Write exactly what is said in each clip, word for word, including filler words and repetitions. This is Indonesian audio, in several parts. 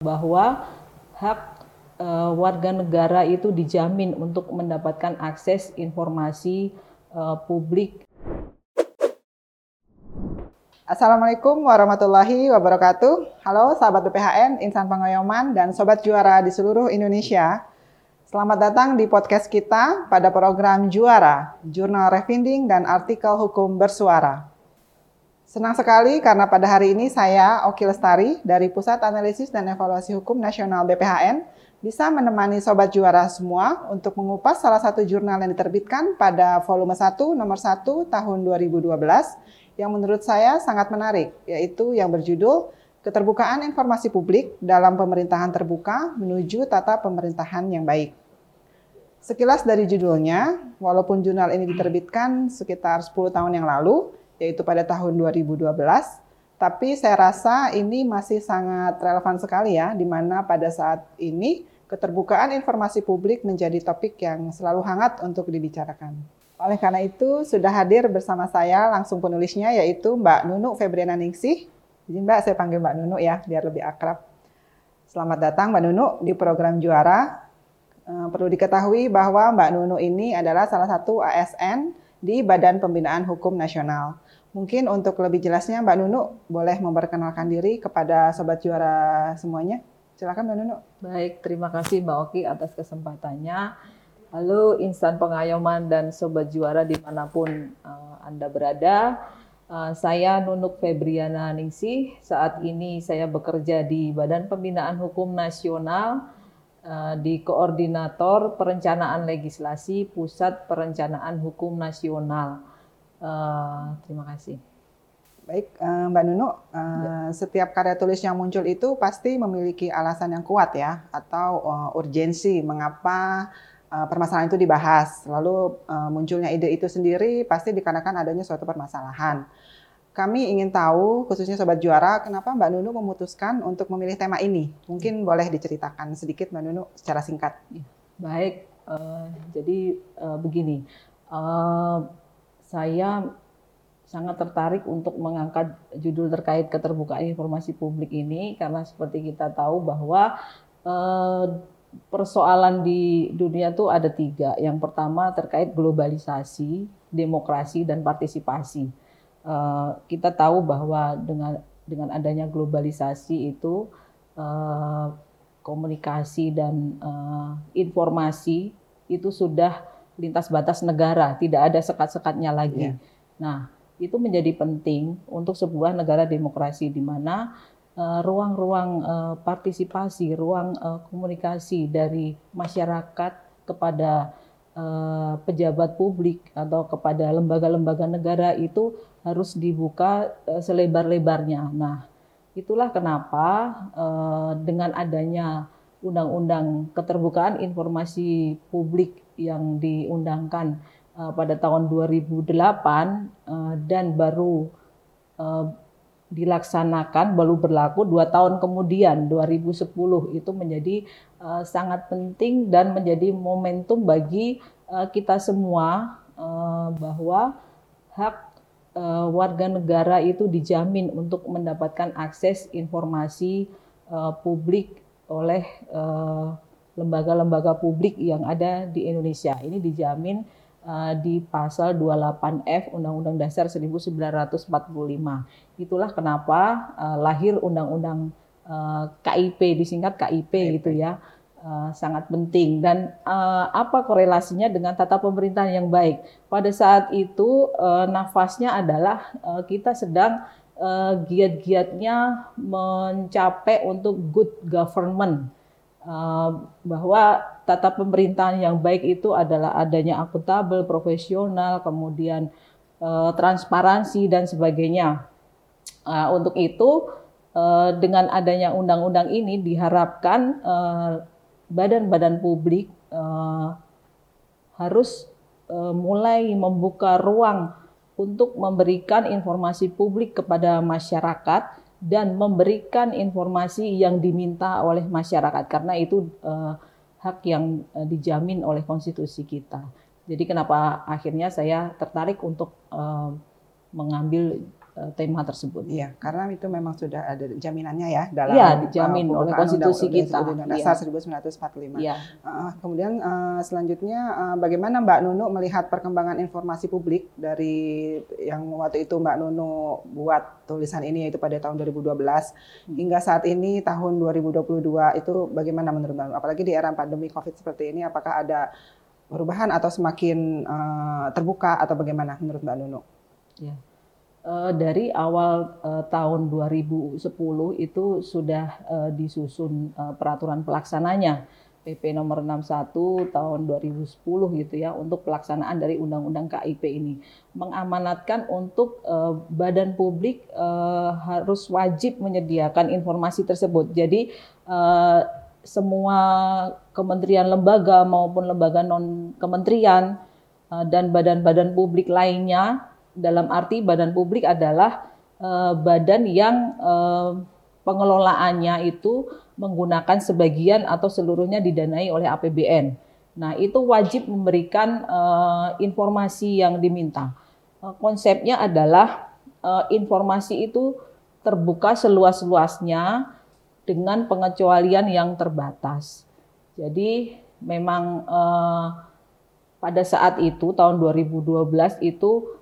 bahwa hak e, warga negara itu dijamin untuk mendapatkan akses informasi e, publik. Assalamualaikum warahmatullahi wabarakatuh. Halo sahabat B P H N, Insan Pengayoman, dan Sobat Juara di seluruh Indonesia. Selamat datang di podcast kita pada program Juara, Jurnal Refinding dan Artikel Hukum Bersuara. Senang sekali karena pada hari ini saya, Oki Lestari, dari Pusat Analisis dan Evaluasi Hukum Nasional B P H N, bisa menemani Sobat Juara semua untuk mengupas salah satu jurnal yang diterbitkan pada volume satu, nomor satu, tahun dua ribu dua belas, yang menurut saya sangat menarik, yaitu yang berjudul Keterbukaan Informasi Publik dalam Pemerintahan Terbuka Menuju Tata Pemerintahan yang Baik. Sekilas dari judulnya, walaupun jurnal ini diterbitkan sekitar sepuluh tahun yang lalu, yaitu pada tahun dua ribu dua belas, tapi saya rasa ini masih sangat relevan sekali ya, di mana pada saat ini keterbukaan informasi publik menjadi topik yang selalu hangat untuk dibicarakan. Oleh karena itu, sudah hadir bersama saya langsung penulisnya, yaitu Mbak Nunuk Febriana Ningsih. Jadi Mbak, saya panggil Mbak Nunuk ya, biar lebih akrab. Selamat datang Mbak Nunuk di program Juara. E, perlu diketahui bahwa Mbak Nunuk ini adalah salah satu A S N di Badan Pembinaan Hukum Nasional. Mungkin untuk lebih jelasnya Mbak Nunuk boleh memperkenalkan diri kepada Sobat Juara semuanya. Silakan Mbak Nunuk. Baik, terima kasih Mbak Oki atas kesempatannya. Halo Insan Pengayoman dan Sobat Juara dimanapun uh, Anda berada. Uh, saya Nunuk Febriana Ningsih. Saat ini saya bekerja di Badan Pembinaan Hukum Nasional uh, di Koordinator Perencanaan Legislasi Pusat Perencanaan Hukum Nasional. Uh, terima kasih. Baik, Mbak Nunuk, uh, setiap karya tulis yang muncul itu pasti memiliki alasan yang kuat ya, atau uh, urgensi mengapa uh, permasalahan itu dibahas. Lalu uh, munculnya ide itu sendiri pasti dikarenakan adanya suatu permasalahan. Kami ingin tahu, khususnya Sobat Juara, kenapa Mbak Nunuk memutuskan untuk memilih tema ini? Mungkin boleh diceritakan sedikit Mbak Nunuk secara singkat. Baik, uh, jadi uh, begini. Uh, Saya sangat tertarik untuk mengangkat judul terkait keterbukaan informasi publik ini karena seperti kita tahu bahwa eh, persoalan di dunia itu ada tiga. Yang pertama terkait globalisasi, demokrasi, dan partisipasi. Eh, kita tahu bahwa dengan dengan adanya globalisasi itu eh, komunikasi dan eh, informasi itu sudah lintas batas negara, tidak ada sekat-sekatnya lagi. Yeah. Nah, itu menjadi penting untuk sebuah negara demokrasi di mana uh, ruang-ruang uh, partisipasi, ruang uh, komunikasi dari masyarakat kepada uh, pejabat publik atau kepada lembaga-lembaga negara itu harus dibuka uh, selebar-lebarnya. Nah, itulah kenapa uh, dengan adanya Undang-Undang Keterbukaan Informasi Publik yang diundangkan uh, pada tahun dua ribu delapan uh, dan baru uh, dilaksanakan, baru berlaku dua tahun kemudian, dua ribu sepuluh, itu menjadi uh, sangat penting dan menjadi momentum bagi uh, kita semua uh, bahwa hak uh, warga negara itu dijamin untuk mendapatkan akses informasi uh, publik oleh uh, lembaga-lembaga publik yang ada di Indonesia. Ini dijamin uh, di pasal dua puluh delapan F Undang-Undang Dasar seribu sembilan ratus empat puluh lima. Itulah kenapa uh, lahir Undang-Undang uh, K I P, disingkat K I P, K I P. Gitu ya, uh, sangat penting. Dan uh, apa korelasinya dengan tata pemerintahan yang baik? Pada saat itu uh, nafasnya adalah uh, kita sedang uh, giat-giatnya mencapai untuk good government. Uh, bahwa tata pemerintahan yang baik itu adalah adanya akuntabel, profesional, kemudian uh, transparansi dan sebagainya. Uh, untuk itu uh, dengan adanya undang-undang ini diharapkan uh, badan-badan publik uh, harus uh, mulai membuka ruang untuk memberikan informasi publik kepada masyarakat dan memberikan informasi yang diminta oleh masyarakat karena itu eh, hak yang eh, dijamin oleh konstitusi kita. Jadi kenapa akhirnya saya tertarik untuk eh, mengambil tema tersebut. Iya, karena itu memang sudah ada jaminannya ya dalam ya, dijamin oleh konstitusi kita. Dasar seribu sembilan ratus empat puluh lima. Ya. Uh, kemudian uh, selanjutnya uh, bagaimana Mbak Nunuk melihat perkembangan informasi publik dari yang waktu itu Mbak Nunuk buat tulisan ini yaitu pada tahun dua ribu dua belas hmm. hingga saat ini tahun dua ribu dua puluh dua itu bagaimana menurut Mbak Nunuk? Apalagi di era pandemi COVID seperti ini, apakah ada perubahan atau semakin uh, terbuka atau bagaimana menurut Mbak Nunuk? Ya. Uh, dari awal uh, tahun dua ribu sepuluh itu sudah uh, disusun uh, peraturan pelaksananya P P nomor enam puluh satu tahun dua ribu sepuluh gitu ya untuk pelaksanaan dari Undang-Undang K I P ini mengamanatkan untuk uh, badan publik uh, harus wajib menyediakan informasi tersebut. Jadi uh, semua kementerian lembaga maupun lembaga non kementerian uh, dan badan-badan publik lainnya. Dalam arti badan publik adalah uh, badan yang uh, pengelolaannya itu menggunakan sebagian atau seluruhnya didanai oleh A P B N. Nah, itu wajib memberikan uh, informasi yang diminta. Uh, konsepnya adalah uh, informasi itu terbuka seluas-luasnya dengan pengecualian yang terbatas. Jadi memang uh, pada saat itu tahun dua ribu dua belas itu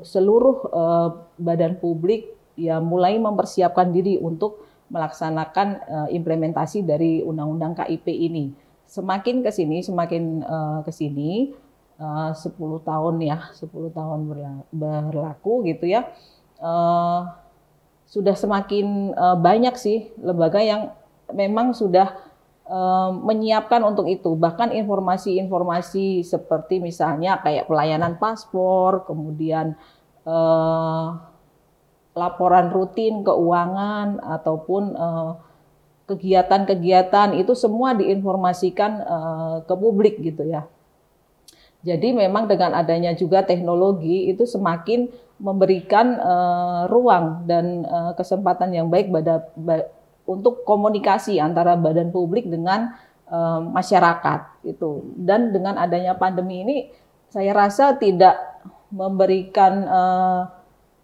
seluruh uh, badan publik ya mulai mempersiapkan diri untuk melaksanakan uh, implementasi dari Undang-Undang K I P ini. Semakin ke sini, semakin uh, ke sini, uh, sepuluh tahun ya, sepuluh tahun berlaku gitu ya, uh, sudah semakin uh, banyak sih lembaga yang memang sudah uh, menyiapkan untuk itu. Bahkan informasi-informasi seperti misalnya kayak pelayanan paspor, kemudian uh, laporan rutin keuangan ataupun uh, kegiatan-kegiatan itu semua diinformasikan uh, ke publik gitu ya. Jadi memang dengan adanya juga teknologi itu semakin memberikan uh, ruang dan uh, kesempatan yang baik pada untuk komunikasi antara badan publik dengan uh, masyarakat itu. Dan dengan adanya pandemi ini saya rasa tidak memberikan uh,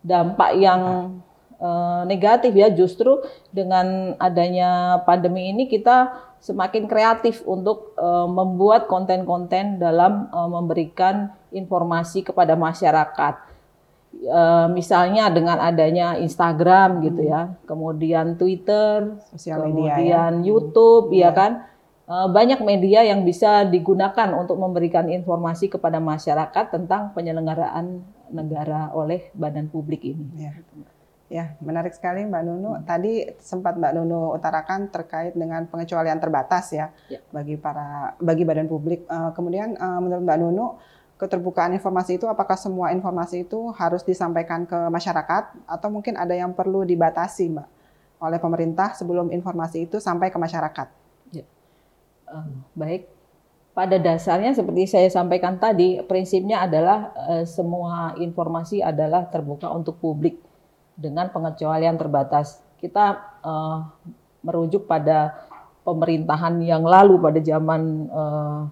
dampak yang uh, negatif ya, justru dengan adanya pandemi ini kita semakin kreatif untuk uh, membuat konten-konten dalam uh, memberikan informasi kepada masyarakat. Uh, misalnya dengan adanya Instagram gitu ya, kemudian Twitter, sosial media, kemudian ya. YouTube, hmm. ya kan, uh, banyak media yang bisa digunakan untuk memberikan informasi kepada masyarakat tentang penyelenggaraan negara oleh badan publik ini. Ya, ya menarik sekali Mbak Nunuk. Hmm. Tadi sempat Mbak Nunuk utarakan terkait dengan pengecualian terbatas ya, ya. bagi para bagi badan publik. Uh, kemudian uh, menurut Mbak Nunuk, keterbukaan informasi itu apakah semua informasi itu harus disampaikan ke masyarakat atau mungkin ada yang perlu dibatasi Mbak oleh pemerintah sebelum informasi itu sampai ke masyarakat? Ya. Uh, baik, pada dasarnya seperti saya sampaikan tadi prinsipnya adalah uh, semua informasi adalah terbuka untuk publik dengan pengecualian terbatas. Kita uh, merujuk pada pemerintahan yang lalu pada zaman uh,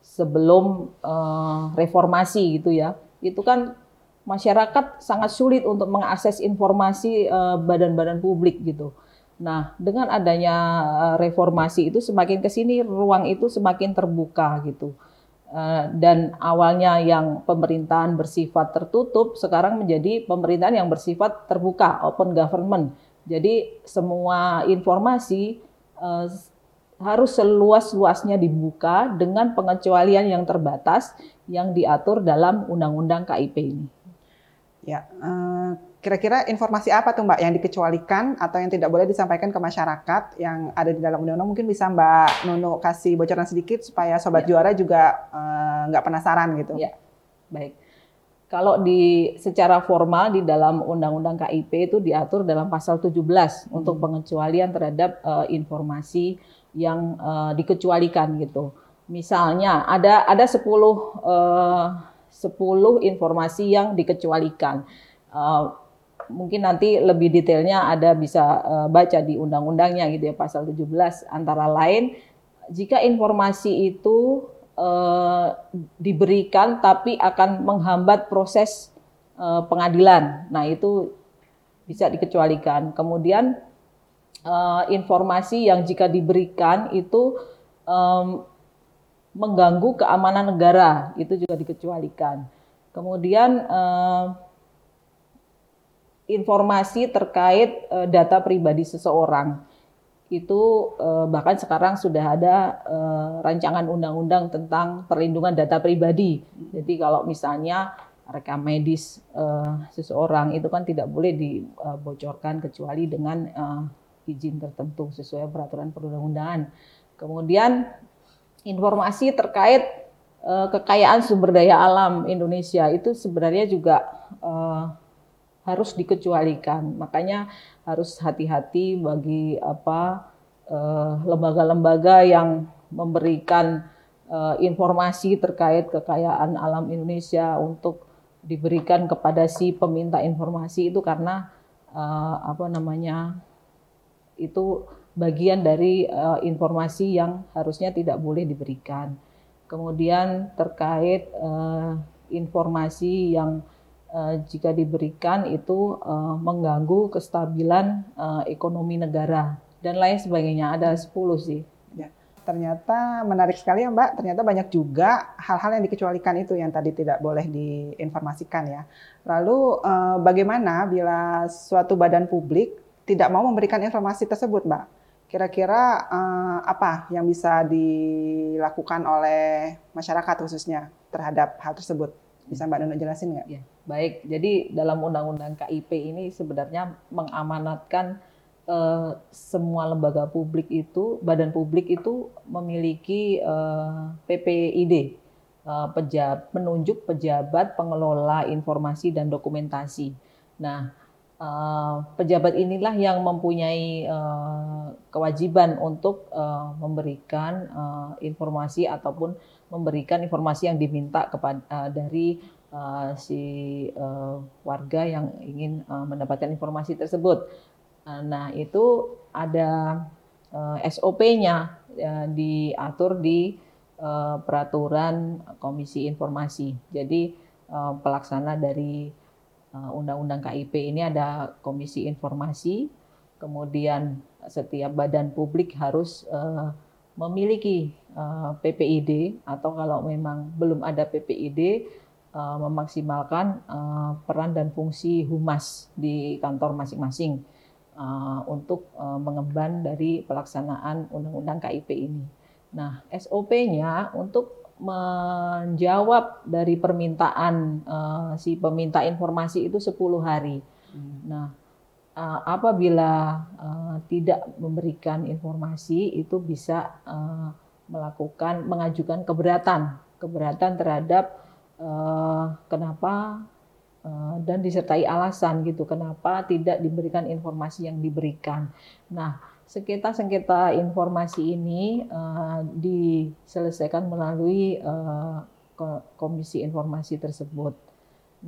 sebelum uh, reformasi gitu ya, itu kan masyarakat sangat sulit untuk mengakses informasi uh, badan-badan publik gitu. Nah, dengan adanya reformasi itu semakin ke sini ruang itu semakin terbuka gitu. Uh, dan awalnya yang pemerintahan bersifat tertutup sekarang menjadi pemerintahan yang bersifat terbuka, open government. Jadi semua informasi uh, harus seluas-luasnya dibuka dengan pengecualian yang terbatas yang diatur dalam Undang-Undang K I P ini. Ya, kira-kira informasi apa tuh Mbak yang dikecualikan atau yang tidak boleh disampaikan ke masyarakat yang ada di dalam Undang-Undang? Mungkin bisa Mbak Nunuk kasih bocoran sedikit supaya Sobat ya. Juara juga nggak uh, penasaran gitu. Ya, baik. Kalau di secara formal di dalam Undang-Undang K I P itu diatur dalam pasal tujuh belas hmm. untuk pengecualian terhadap uh, informasi yang uh, dikecualikan gitu. Misalnya ada ada sepuluh informasi yang dikecualikan. Uh, mungkin nanti lebih detailnya ada bisa uh, baca di undang-undangnya gitu ya, pasal tujuh belas antara lain jika informasi itu uh, diberikan tapi akan menghambat proses uh, pengadilan. Nah, itu bisa dikecualikan. Kemudian uh, informasi yang jika diberikan itu um, mengganggu keamanan negara, itu juga dikecualikan. Kemudian uh, informasi terkait uh, data pribadi seseorang, itu eh, bahkan sekarang sudah ada eh, rancangan undang-undang tentang perlindungan data pribadi. Jadi kalau misalnya rekam medis eh, seseorang itu kan tidak boleh dibocorkan kecuali dengan eh, izin tertentu sesuai peraturan perundang-undangan. Kemudian informasi terkait eh, kekayaan sumber daya alam Indonesia itu sebenarnya juga eh, harus dikecualikan. Makanya harus hati-hati bagi apa eh, lembaga-lembaga yang memberikan eh, informasi terkait kekayaan alam Indonesia untuk diberikan kepada si peminta informasi itu, karena eh, apa namanya itu bagian dari eh, informasi yang harusnya tidak boleh diberikan. Kemudian terkait eh, informasi yang Uh, jika diberikan itu uh, mengganggu kestabilan uh, ekonomi negara dan lain sebagainya, ada sepuluh sih. Ya, ternyata menarik sekali ya Mbak, ternyata banyak juga hal-hal yang dikecualikan itu yang tadi tidak boleh diinformasikan ya. Lalu uh, bagaimana bila suatu badan publik tidak mau memberikan informasi tersebut Mbak? Kira-kira uh, apa yang bisa dilakukan oleh masyarakat khususnya terhadap hal tersebut? Bisa Mbak Nunuk jelasin nggak? Ya, baik, jadi dalam Undang-Undang K I P ini sebenarnya mengamanatkan eh, semua lembaga publik itu, badan publik itu memiliki eh, P P I D, eh, pejab, penunjuk pejabat pengelola informasi dan dokumentasi. Nah, eh, pejabat inilah yang mempunyai eh, kewajiban untuk eh, memberikan eh, informasi ataupun memberikan informasi yang diminta kepada uh, dari uh, si uh, warga yang ingin uh, mendapatkan informasi tersebut. Uh, nah itu ada uh, S O P-nya uh, diatur di uh, peraturan Komisi Informasi. Jadi uh, pelaksana dari uh, Undang-Undang K I P ini ada Komisi Informasi. Kemudian setiap badan publik harus uh, memiliki uh, P P I D, atau kalau memang belum ada P P I D, uh, memaksimalkan uh, peran dan fungsi humas di kantor masing-masing uh, untuk uh, mengemban dari pelaksanaan Undang-Undang K I P ini. Nah, S O P-nya untuk menjawab dari permintaan uh, si peminta informasi itu sepuluh hari. Hmm. Nah, Uh, apabila uh, tidak memberikan informasi itu bisa uh, melakukan mengajukan keberatan keberatan terhadap uh, kenapa uh, dan disertai alasan gitu kenapa tidak diberikan informasi yang diberikan. Nah, sengketa-sengketa informasi ini uh, diselesaikan melalui uh, Komisi Informasi tersebut.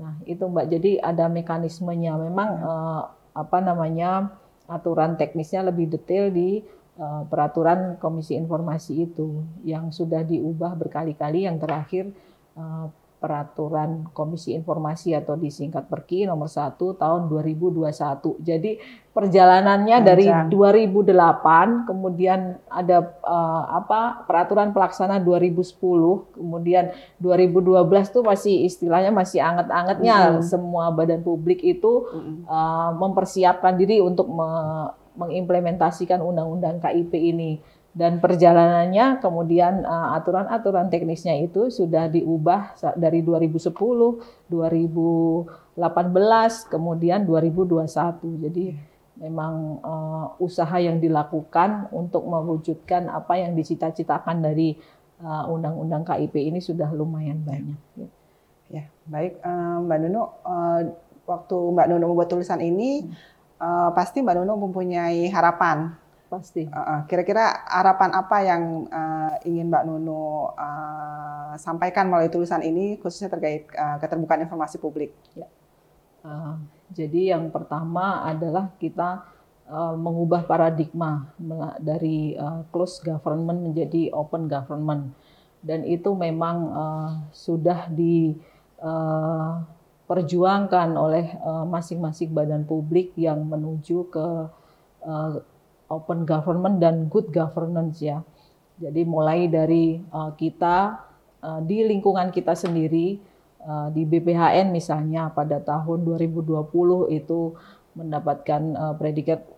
Nah, itu Mbak, jadi ada mekanismenya memang. Uh, apa namanya aturan teknisnya lebih detail di uh, peraturan Komisi Informasi itu yang sudah diubah berkali-kali, yang terakhir uh, peraturan Komisi Informasi atau disingkat Perki nomor satu tahun dua ribu dua puluh satu. Jadi perjalanannya Anjang. Dari dua ribu delapan, kemudian ada uh, apa peraturan pelaksana dua ribu sepuluh, kemudian dua ribu dua belas tuh masih istilahnya masih anget-angetnya. Mm-hmm. Semua badan publik itu mm-hmm. uh, mempersiapkan diri untuk me- mengimplementasikan Undang-Undang K I P ini. Dan perjalanannya kemudian uh, aturan-aturan teknisnya itu sudah diubah dari dua ribu sepuluh, dua ribu delapan belas, kemudian dua ribu dua puluh satu. Jadi memang uh, usaha yang dilakukan untuk mewujudkan apa yang dicita-citakan dari uh, Undang-Undang K I P ini sudah lumayan banyak. Ya, baik uh, Mbak Nunuk, uh, waktu Mbak Nunuk membuat tulisan ini uh, pasti Mbak Nunuk mempunyai harapan. Pasti. Uh, kira-kira harapan apa yang uh, ingin Mbak Nunuk uh, sampaikan melalui tulisan ini, khususnya terkait uh, keterbukaan informasi publik? Ya. Uh, jadi yang pertama adalah kita uh, mengubah paradigma dari uh, closed government menjadi open government. Dan itu memang uh, sudah di... Uh, perjuangkan oleh masing-masing badan publik yang menuju ke open government dan good governance ya. Jadi mulai dari kita di lingkungan kita sendiri, di B P H N misalnya pada tahun dua ribu dua puluh itu mendapatkan predikat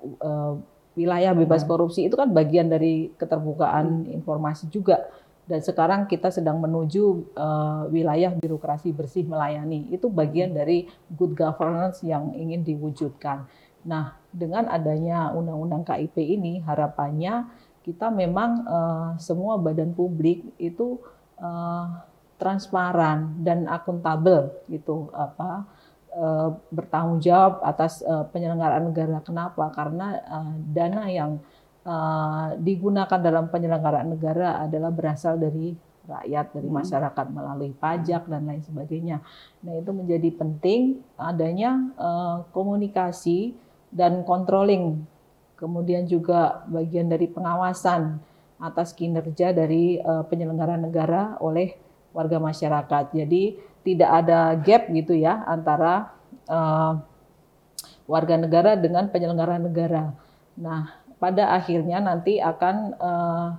wilayah bebas korupsi, itu kan bagian dari keterbukaan informasi juga. Dan sekarang kita sedang menuju uh, wilayah birokrasi bersih melayani. Itu bagian dari good governance yang ingin diwujudkan. Nah, dengan adanya undang-undang K I P ini, harapannya kita memang uh, semua badan publik itu uh, transparan dan akuntabel, gitu, apa uh, bertanggung jawab atas uh, penyelenggaraan negara. Kenapa? Karena uh, dana yang Uh, digunakan dalam penyelenggaraan negara adalah berasal dari rakyat, dari masyarakat melalui pajak dan lain sebagainya. Nah, itu menjadi penting adanya uh, komunikasi dan controlling, kemudian juga bagian dari pengawasan atas kinerja dari uh, penyelenggaraan negara oleh warga masyarakat. Jadi tidak ada gap gitu ya antara uh, warga negara dengan penyelenggara negara. Nah, pada akhirnya nanti akan uh,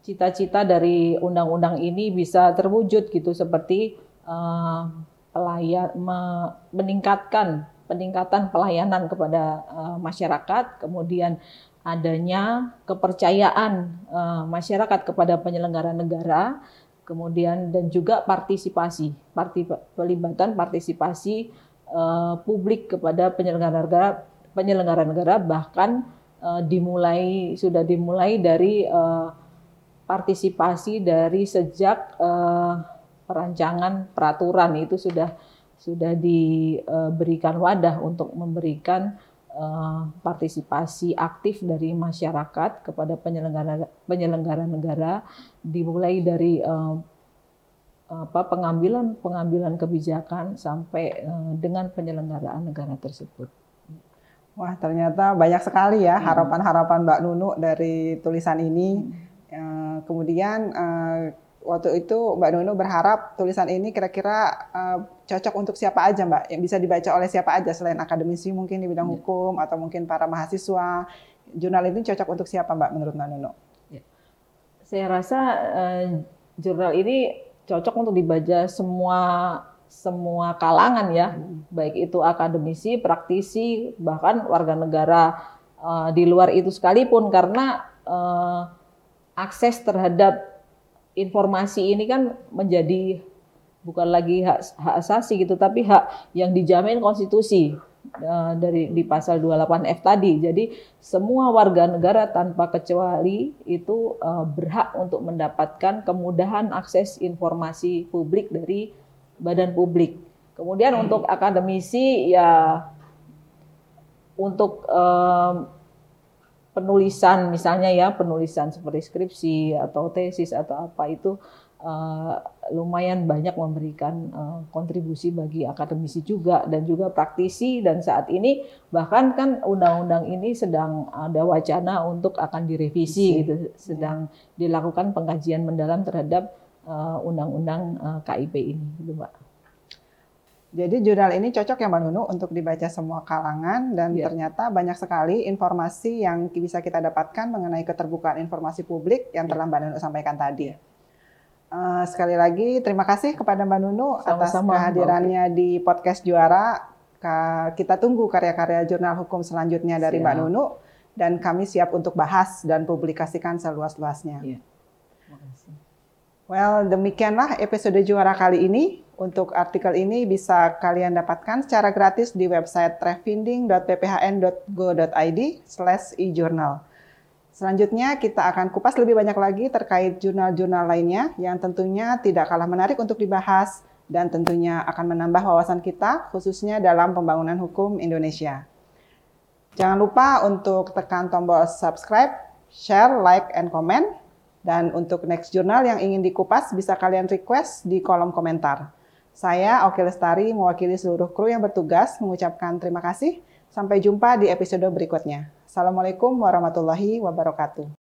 cita-cita dari undang-undang ini bisa terwujud gitu, seperti uh, pelayan, me, meningkatkan peningkatan pelayanan kepada uh, masyarakat, kemudian adanya kepercayaan uh, masyarakat kepada penyelenggara negara, kemudian dan juga partisipasi, partip- pelibatan partisipasi uh, publik kepada penyelenggara negara, penyelenggara negara bahkan dimulai sudah dimulai dari uh, partisipasi dari sejak uh, perancangan peraturan itu sudah sudah diberikan wadah untuk memberikan uh, partisipasi aktif dari masyarakat kepada penyelenggara penyelenggara negara, dimulai dari uh, apa pengambilan pengambilan kebijakan sampai uh, dengan penyelenggaraan negara tersebut. Wah, ternyata banyak sekali ya harapan-harapan Mbak Nunuk dari tulisan ini. Hmm. Kemudian waktu itu Mbak Nunuk berharap tulisan ini kira-kira cocok untuk siapa aja Mbak? Yang bisa dibaca oleh siapa aja selain akademisi mungkin di bidang ya. hukum atau mungkin para mahasiswa. Jurnal ini cocok untuk siapa Mbak menurut Mbak Nunuk? Ya. Saya rasa eh, jurnal ini cocok untuk dibaca semua semua kalangan ya, baik itu akademisi, praktisi, bahkan warga negara uh, di luar itu sekalipun, karena uh, akses terhadap informasi ini kan menjadi bukan lagi hak, hak asasi gitu, tapi hak yang dijamin konstitusi uh, dari di pasal dua puluh delapan F tadi. Jadi semua warga negara tanpa kecuali itu uh, berhak untuk mendapatkan kemudahan akses informasi publik dari badan publik. Kemudian untuk akademisi ya untuk eh, penulisan misalnya ya penulisan seperti skripsi atau tesis atau apa itu eh, lumayan banyak memberikan eh, kontribusi bagi akademisi juga dan juga praktisi, dan saat ini bahkan kan undang-undang ini sedang ada wacana untuk akan direvisi gitu, sedang dilakukan pengkajian mendalam terhadap Uh, undang-undang uh, K I P ini, gitu, Mbak. Jadi jurnal ini cocok ya Mbak Nunuk untuk dibaca semua kalangan, dan yeah. ternyata banyak sekali informasi yang bisa kita dapatkan mengenai keterbukaan informasi publik yang telah Mbak Nunuk sampaikan tadi. Yeah. Uh, sekali lagi terima kasih kepada Mbak Nunuk atas kehadirannya di podcast Juara. Kita tunggu karya-karya jurnal hukum selanjutnya dari yeah. Mbak Nunuk, dan kami siap untuk bahas dan publikasikan seluas-luasnya. Yeah. Well, demikianlah episode Juara kali ini. Untuk artikel ini bisa kalian dapatkan secara gratis di website trefinding dot p p h n dot go dot i d slash e jurnal. Selanjutnya kita akan kupas lebih banyak lagi terkait jurnal-jurnal lainnya yang tentunya tidak kalah menarik untuk dibahas dan tentunya akan menambah wawasan kita khususnya dalam pembangunan hukum Indonesia. Jangan lupa untuk tekan tombol subscribe, share, like, and comment. Dan untuk next jurnal yang ingin dikupas bisa kalian request di kolom komentar. Saya Oki Lestari mewakili seluruh kru yang bertugas mengucapkan terima kasih. Sampai jumpa di episode berikutnya. Assalamualaikum warahmatullahi wabarakatuh.